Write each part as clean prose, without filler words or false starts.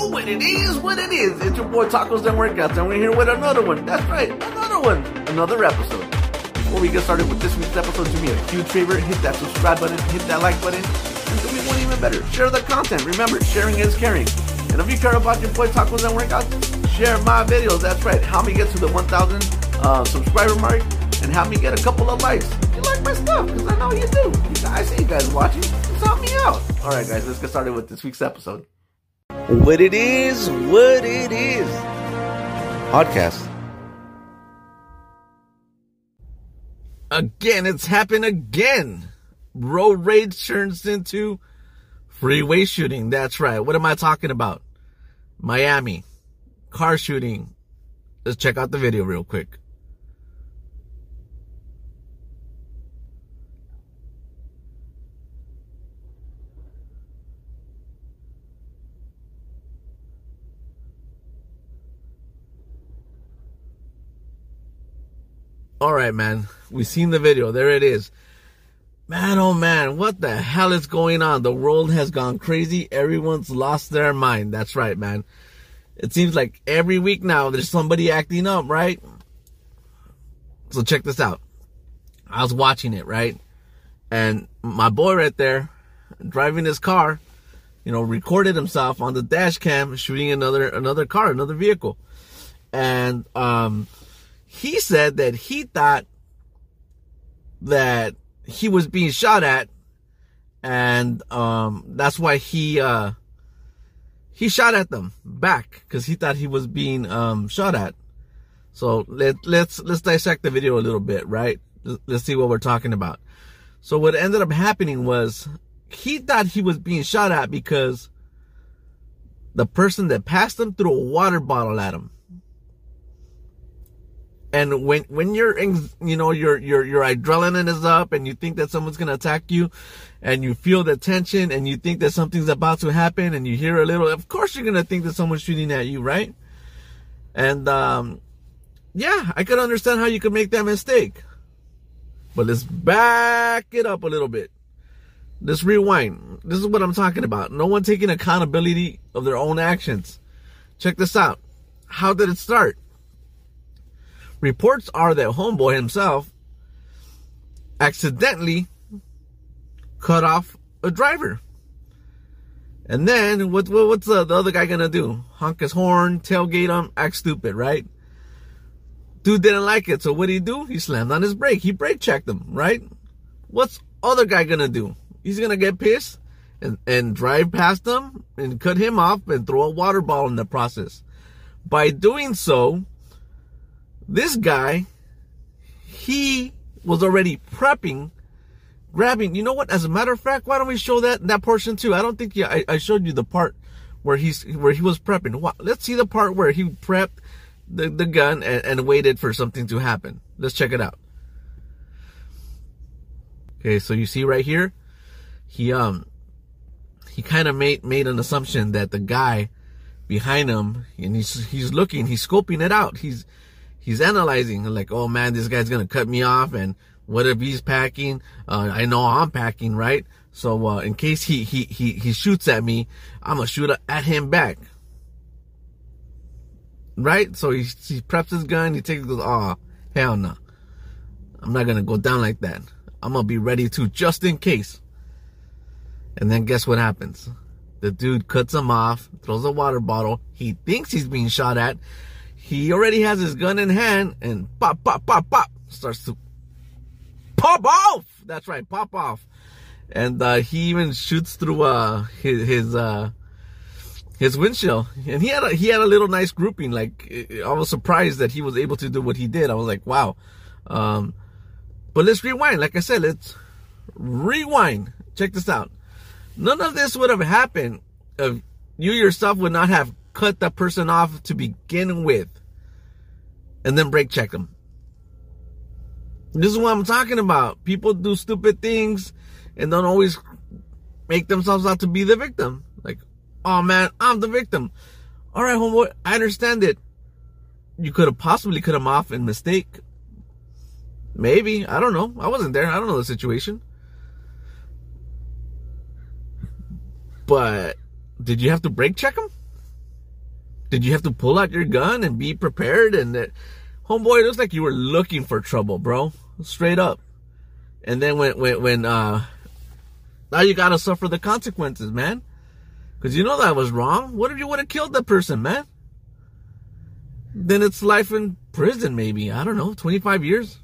know what it is, what it is. It's your boy Tacos and Workouts, and we're here with another one. That's right, another one, another episode. Before we get started with this week's episode, do me a huge favor, hit that subscribe button, hit that like button, and do me one even better, share the content. Remember, sharing is caring. And if you care about your boy Tacos and Workouts, share my videos. That's right, help me get to the 1,000 subscriber mark, and help me get a couple of likes. You like my stuff, because I know you do. I see you guys watching. Just help me out. Alright guys, let's get started with this week's episode. What it is, what it is. Podcast. Again, it's happened again. Road rage turns into freeway shooting. That's right. What am I talking about? Miami. Car shooting. Let's check out the video real quick. All right, man, we've seen the video. There it is. Man, oh, man, what the hell is going on? The world has gone crazy. Everyone's lost their mind. That's right, man. It seems like every week now there's somebody acting up, right? So check this out. I was watching it, right? And my boy right there driving his car, you know, recorded himself on the dash cam shooting another car, another vehicle. And, he said that he thought that he was being shot at, and that's why he shot at them back, because he thought he was being shot at. So let's dissect the video a little bit, right? Let's see what we're talking about. So what ended up happening was he thought he was being shot at because the person that passed him threw a water bottle at him. And when you're, you know, your adrenaline is up and you think that someone's going to attack you and you feel the tension and you think that something's about to happen and you hear a little, of course you're going to think that someone's shooting at you, right? And, yeah, I could understand how you could make that mistake, but let's back it up a little bit. Let's rewind. This is what I'm talking about. No one taking accountability of their own actions. Check this out. How did it start? Reports are that homeboy himself accidentally cut off a driver. And then what's the other guy going to do? Honk his horn, tailgate him, act stupid, right? Dude didn't like it. So what did he do? He slammed on his brake. He brake checked him, right? What's other guy going to do? He's going to get pissed and drive past him and cut him off and throw a water bottle in the process. By doing so, this guy, he was already prepping, grabbing. You know what? As a matter of fact, why don't we show that portion too? I don't think I showed you the part where he was prepping. Wow. Let's see the part where he prepped the gun and waited for something to happen. Let's check it out. Okay, so you see right here, he kind of made an assumption that the guy behind him, and he's looking, he's scoping it out. He's analyzing, like, oh man, this guy's going to cut me off. And what if he's packing? I know I'm packing, right? So, in case he shoots at me, I'm going to shoot at him back. Right? So he preps his gun. He takes it, goes, oh, hell no. I'm not going to go down like that. I'm going to be ready to, just in case. And then guess what happens? The dude cuts him off, throws a water bottle. He thinks he's being shot at. He already has his gun in hand, and pop, pop, pop, pop, starts to pop off. That's right, pop off. And he even shoots through his windshield. And he had a little nice grouping. Like, I was surprised that he was able to do what he did. I was like, wow. But let's rewind. Like I said, let's rewind. Check this out. None of this would have happened if you yourself would not have cut that person off to begin with and then brake check them. This is what I'm talking about. People do stupid things and don't always make themselves out to be the victim. Like, oh man, I'm the victim. All right, homeboy, I understand it. You could have possibly cut him off in mistake. Maybe, I don't know. I wasn't there. I don't know the situation. But did you have to brake check him? Did you have to pull out your gun and be prepared? And that, homeboy, it looks like you were looking for trouble, bro. Straight up. And then when now you gotta suffer the consequences, man. Cause you know that was wrong. What if you would have killed that person, man? Then it's life in prison, maybe. I don't know, 25 years.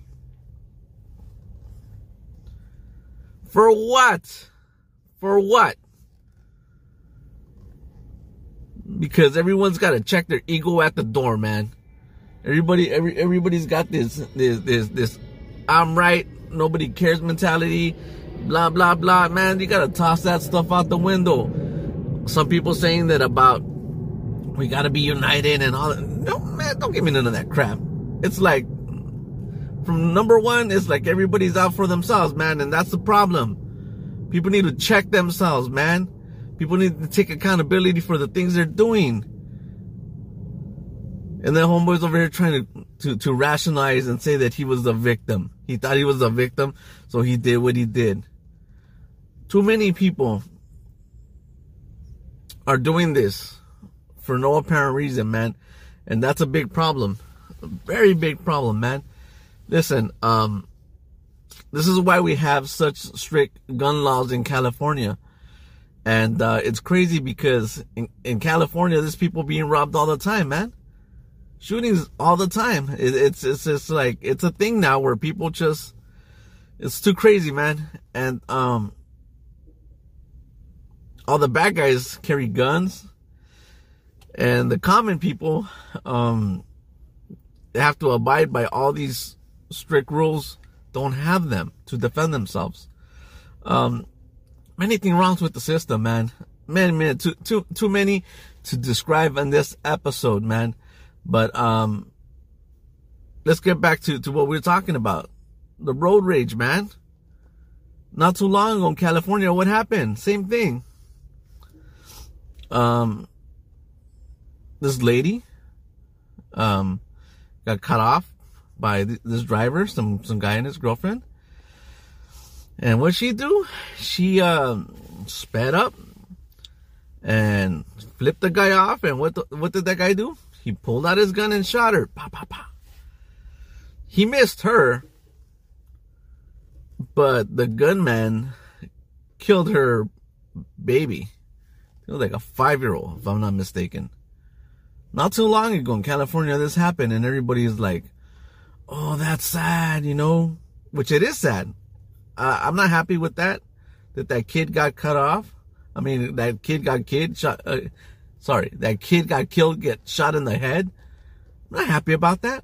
For what? For what? Because everyone's got to check their ego at the door, man. Everybody's got this I'm right, nobody cares mentality, blah, blah, blah. Man, you got to toss that stuff out the window. Some people saying that about we got to be united and all that. No, man, don't give me none of that crap. It's like, from number one, it's like everybody's out for themselves, man, and that's the problem. People need to check themselves, man. People need to take accountability for the things they're doing. And then homeboy's over here trying to rationalize and say that he was the victim. He thought he was the victim, so he did what he did. Too many people are doing this for no apparent reason, man. And that's a big problem. A very big problem, man. Listen, this is why we have such strict gun laws in California. And it's crazy because in California, there's people being robbed all the time, man. Shootings all the time. It's like, it's a thing now where people just, it's too crazy, man. And all the bad guys carry guns, and the common people they have to abide by all these strict rules, don't have them to defend themselves. Many things wrong with the system, man. Man, too many to describe in this episode, man. But let's get back to what we're talking about. The road rage, man. Not too long ago in California, what happened? Same thing. This lady got cut off by this driver, some guy and his girlfriend. And what she do? She sped up and flipped the guy off. And what did that guy do? He pulled out his gun and shot her. Pa pa pa. He missed her, but the gunman killed her baby. It was like a 5-year-old, if I'm not mistaken. Not too long ago in California, this happened, and everybody's like, "Oh, that's sad," you know, which it is sad. I'm not happy with that kid got cut off. I mean, that kid got that kid got killed, get shot in the head. I'm not happy about that.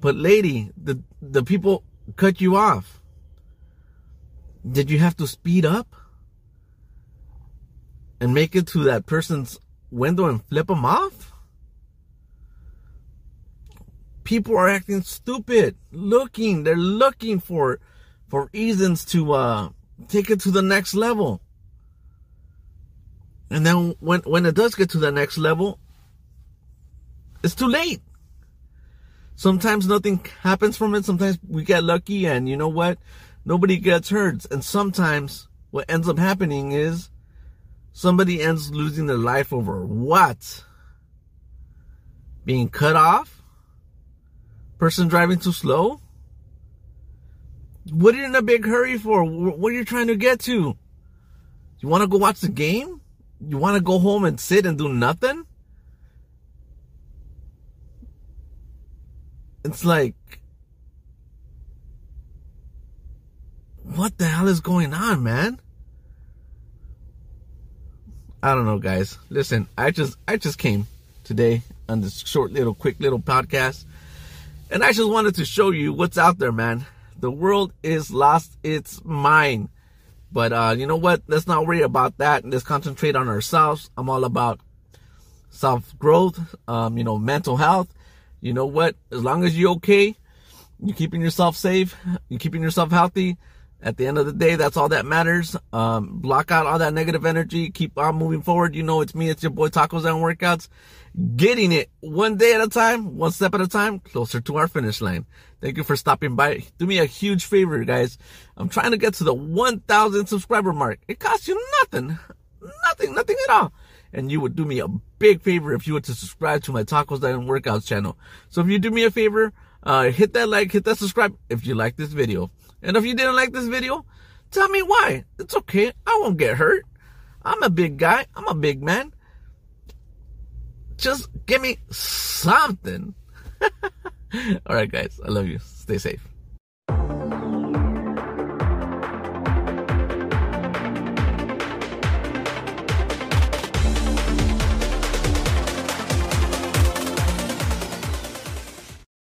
But lady, the people cut you off. Did you have to speed up and make it to that person's window and flip them off? People are acting stupid. They're looking for reasons to take it to the next level. And then when it does get to the next level, it's too late. Sometimes nothing happens from it. Sometimes we get lucky, and you know what? Nobody gets hurt. And sometimes what ends up happening is somebody ends losing their life over what? Being cut off? Person driving too slow? What are you in a big hurry for? What are you trying to get to? You want to go watch the game? You want to go home and sit and do nothing? It's like, what the hell is going on, man? I don't know, guys. Listen, I just came today on this short little quick little podcast. And I just wanted to show you what's out there, man. The world is lost its mind. But you know what? Let's not worry about that. Let's concentrate on ourselves. I'm all about self-growth, you know, mental health. You know what? As long as you're okay, you're keeping yourself safe, you're keeping yourself healthy. At the end of the day, that's all that matters. Block out all that negative energy. Keep on moving forward. You know, it's me. It's your boy, Tacos and Workouts. Getting it one day at a time, one step at a time, closer to our finish line. Thank you for stopping by. Do me a huge favor, guys. I'm trying to get to the 1,000 subscriber mark. It costs you nothing at all. and you would do me a big favor if you were to subscribe to my Tacos and Workouts channel. So if you do me a favor, hit that like, hit that subscribe if you like this video. And if you didn't like this video, tell me why. It's okay. I won't get hurt. I'm a big guy. I'm a big man. Just give me something. All right, guys. I love you. Stay safe.